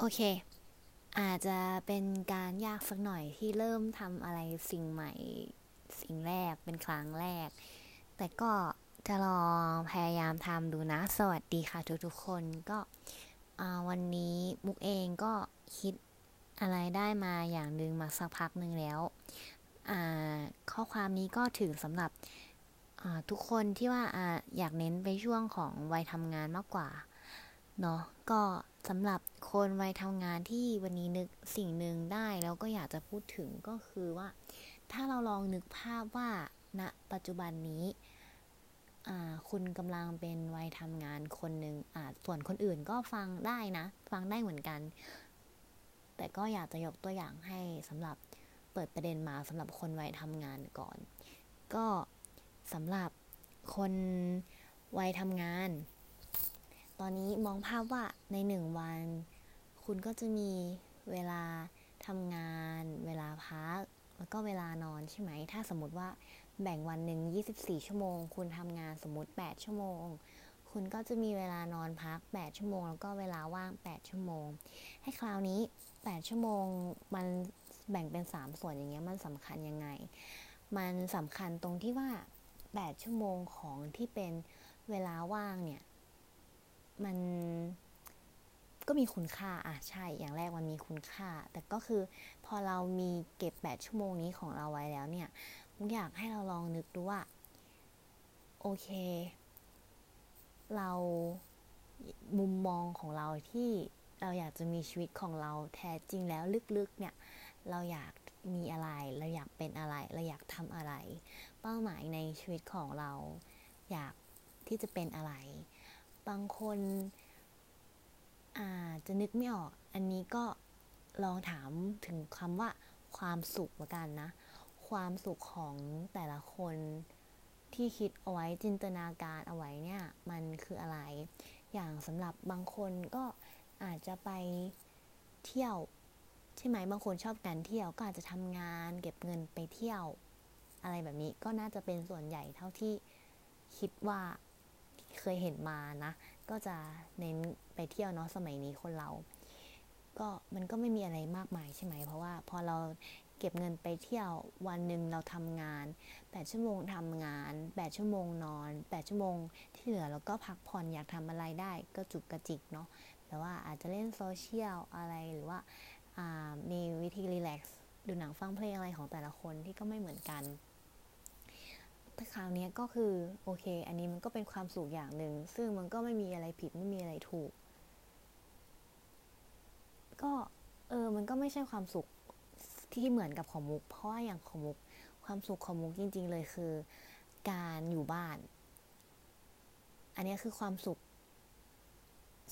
โอเคอาจจะเป็นการยากสักหน่อยที่เริ่มทำอะไรสิ่งใหม่สิ่งแรกเป็นครั้งแรกแต่ก็จะลองพยายามทำดูนะสวัสดีค่ะทุกๆคนก็วันนี้มุกเองก็คิดอะไรได้มาอย่างนึงมาสักพักนึงแล้วข้อความนี้ก็ถึงสำหรับทุกคนที่ว่าอยากเน้นไปช่วงของวัยทำงานมากกว่าเนาะก็สำหรับคนวัยทำงานที่วันนี้นึกสิ่งหนึ่งได้แล้วก็อยากจะพูดถึงก็คือว่าถ้าเราลองนึกภาพว่าณปัจจุบันนี้คุณกำลังเป็นวัยทำงานคนหนึ่งส่วนคนอื่นก็ฟังได้นะฟังได้เหมือนกันแต่ก็อยากจะยกตัวอย่างให้สำหรับเปิดประเด็นมาสำหรับคนวัยทำงานก่อนก็สำหรับคนวัยทำงานตอนนี้มองภาพว่าใน1วันคุณก็จะมีเวลาทำงานเวลาพักแล้วก็เวลานอนใช่ไหมถ้าสมมติว่าแบ่งวันหนึ่ง24ชั่วโมงคุณทำงานสมมติ8ชั่วโมงคุณก็จะมีเวลานอนพัก8ชั่วโมงแล้วก็เวลาว่าง8ชั่วโมงให้คราวนี้8ชั่วโมงมันแบ่งเป็น3ส่วนอย่างเงี้ยมันสำคัญยังไงมันสำคัญตรงที่ว่า8ชั่วโมงของที่เป็นเวลาว่างเนี่ยมันก็มีคุณค่าใช่อย่างแรกมันมีคุณค่าแต่ก็คือพอเรามีเก็บ8ชั่วโมงนี้ของเราไว้แล้วเนี่ยผมอยากให้เราลองนึกดูว่าโอเคเรามุมมองของเราที่เราอยากจะมีชีวิตของเราแท้จริงแล้วลึกๆเนี่ยเราอยากมีอะไรเราอยากเป็นอะไรเราอยากทำอะไรเป้าหมายในชีวิตของเราอยากที่จะเป็นอะไรบางคนอาจจะนึกไม่ออกอันนี้ก็ลองถามถึงคำว่าความสุขละกันนะความสุขของแต่ละคนที่คิดเอาไว้จินตนาการเอาไว้เนี่ยมันคืออะไรอย่างสำหรับบางคนก็อาจจะไปเที่ยวใช่ไหมบางคนชอบการเที่ยวก็อาจจะทำงานเก็บเงินไปเที่ยวอะไรแบบนี้ก็น่าจะเป็นส่วนใหญ่เท่าที่คิดว่าเคยเห็นมานะก็จะเน้นไปเที่ยวเนาะสมัยนี้คนเราก็มันก็ไม่มีอะไรมากมายใช่ไหมเพราะว่าพอเราเก็บเงินไปเที่ยววันหนึ่งเราทำงาน8ชั่วโมงทำงาน8ชั่วโมงนอน8ชั่วโมงที่เหลือเราก็พักผ่อนอยากทำอะไรได้ก็จุกกระจิกเนาะแต่ว่าอาจจะเล่นโซเชียลอะไรหรือว่ามีวิธีรีแลกซ์ดูหนังฟังเพลงอะไรของแต่ละคนที่ก็ไม่เหมือนกันแต่คราวนี้ก็คือโอเคอันนี้มันก็เป็นความสุขอย่างหนึ่งซึ่งมันก็ไม่มีอะไรผิดไม่มีอะไรถูกก็มันก็ไม่ใช่ความสุขที่เหมือนกับของมุกเพราะว่าอย่างของมุกความสุขของมุกจริงๆเลยคือการอยู่บ้านอันนี้คือความสุข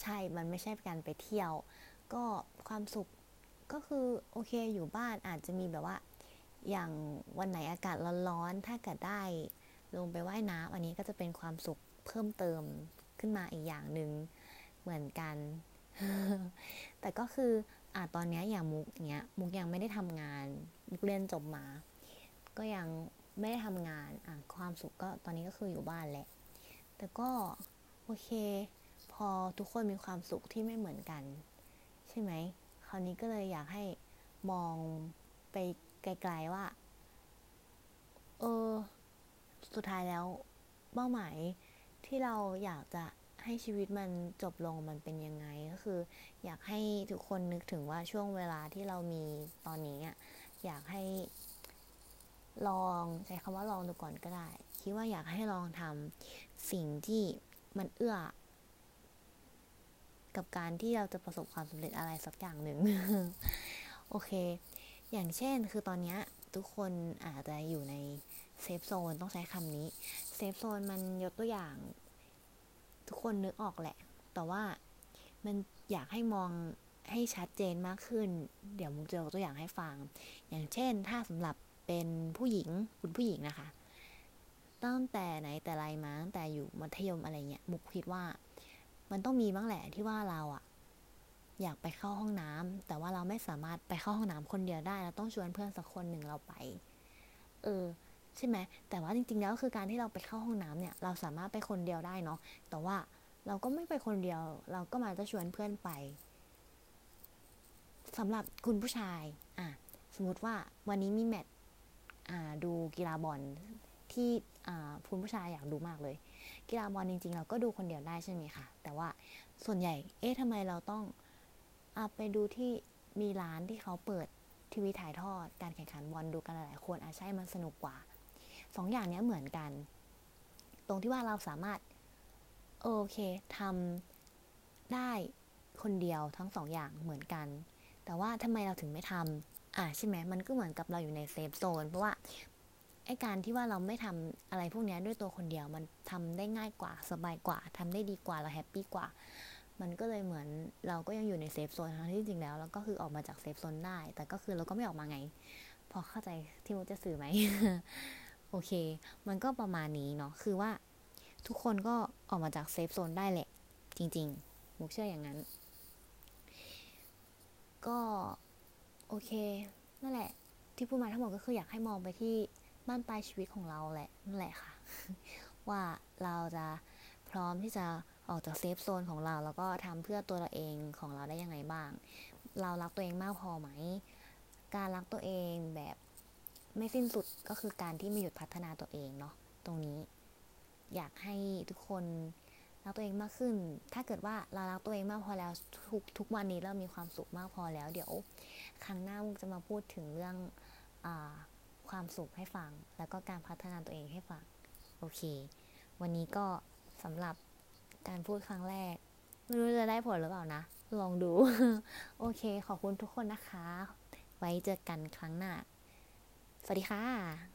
ใช่มันไม่ใช่การไปเที่ยวก็ความสุขก็คือโอเคอยู่บ้านอาจจะมีแบบว่าอย่างวันไหนอากาศร้อนๆถ้าเกิดได้ลงไปว่ายน้ำอันนี้ก็จะเป็นความสุขเพิ่มเติมขึ้นมาอีกอย่างนึงเหมือนกันแต่ก็คือตอนนี้อย่างมุกเนี้ยมุกยังไม่ได้ทำงานมุกเรียนจบมาก็ยังไม่ได้ทำงานความสุขก็ตอนนี้ก็คืออยู่บ้านแหละแต่ก็โอเคพอทุกคนมีความสุขที่ไม่เหมือนกันใช่ไหมคราวนี้ก็เลยอยากให้มองไปไกลๆว่าสุดท้ายแล้วเป้าหมายที่เราอยากจะให้ชีวิตมันจบลงมันเป็นยังไงก็คืออยากให้ทุกคนนึกถึงว่าช่วงเวลาที่เรามีตอนนี้อยากให้ลองใช้คำว่าลองดูก่อนก็ได้คิดว่าอยากให้ลองทำสิ่งที่มันเอื้อกับการที่เราจะประสบความสำเร็จอะไรสักอย่างหนึ่ง โอเคอย่างเช่นคือตอนนี้ทุกคนอาจจะอยู่ในเซฟโซนต้องใช้คำนี้เซฟโซนมันยกตัวอย่างทุกคนนึกออกแหละแต่ว่ามันอยากให้มองให้ชัดเจนมากขึ้นเดี๋ยวมุกจะยกตัวอย่างให้ฟังอย่างเช่นถ้าสำหรับเป็นผู้หญิงคุณผู้หญิงนะคะตั้งแต่ไหนแต่ไรมาตั้งแต่อยู่มัธยมอะไรเงี้ยมุกคิดว่ามันต้องมีบ้างแหละที่ว่าเราอยากไปเข้าห้องน้ำแต่ว่าเราไม่สามารถไปเข้าห้องน้ำคนเดียวได้เราต้องชวนเพื่อนสักคนหนึ่งเราไปใช่ไหมแต่ว่าจริงๆแล้วคือการที่เราไปเข้าห้องน้ำเนี่ยเราสามารถไปคนเดียวได้เนาะแต่ว่าเราก็ไม่ไปคนเดียวเราก็มาจะชวนเพื่อนไป สำหรับคุณผู้ชายสมมติว่าวันนี้มีแมตช์ดูกีฬาบอลที่คุณผู้ชายอยากดูมากเลยกีฬาบอลจริงๆเราก็ดูคนเดียวได้ใช่ไหมคะแต่ว่าส่วนใหญ่ทำไมเราต้องไปดูที่มีร้านที่เขาเปิดทีวีถ่ายทอดการแข่งขันบอลดูกันหลายๆคนใช่มันสนุกกว่าสองอย่างนี้เหมือนกันตรงที่ว่าเราสามารถโอเคทำได้คนเดียวทั้งสองอย่างเหมือนกันแต่ว่าทำไมเราถึงไม่ทำใช่ไหมมันก็เหมือนกับเราอยู่ในเซฟโซนเพราะว่าไอ้การที่ว่าเราไม่ทำอะไรพวกนี้ด้วยตัวคนเดียวมันทำได้ง่ายกว่าสบายกว่าทำได้ดีกว่าเราแฮปปี้กว่ามันก็เลยเหมือนเราก็ยังอยู่ในเซฟโซนทั้งที่จริงแล้วเราก็คือออกมาจากเซฟโซนได้แต่ก็คือเราก็ไม่ออกมาไงพอเข้าใจที่มุกจะสื่อไหม โอเคมันก็ประมาณนี้เนาะคือว่าทุกคนก็ออกมาจากเซฟโซนได้แหละจริงๆมุกเชื่ออย่างนั้นก็โอเคนั่นแหละที่พูดมาทั้งหมดก็คืออยากให้มองไปที่บ้านปลายชีวิตของเราแหละนั่นแหละค่ะว่าเราจะพร้อมที่จะออกจากเซฟโซนของเราแล้วก็ทำเพื่อตัวเราเองของเราได้ยังไงบ้างเรารักตัวเองมากพอไหมการรักตัวเองแบบไม่สิ้นสุดก็คือการที่ไม่หยุดพัฒนาตัวเองเนาะตรงนี้อยากให้ทุกคนรักตัวเองมากขึ้นถ้าเกิดว่าเรารักตัวเองมากพอแล้วทุกวันนี้เรามีความสุขมากพอแล้วเดี๋ยวครั้งหน้าจะมาพูดถึงเรื่องความสุขให้ฟังแล้วก็การพัฒนาตัวเองให้ฟังโอเควันนี้ก็สำหรับการพูดครั้งแรกไม่รู้จะได้ผลหรือเปล่านะลองดู โอเคขอบคุณทุกคนนะคะไว้เจอกันครั้งหน้าสวัสดีค่ะ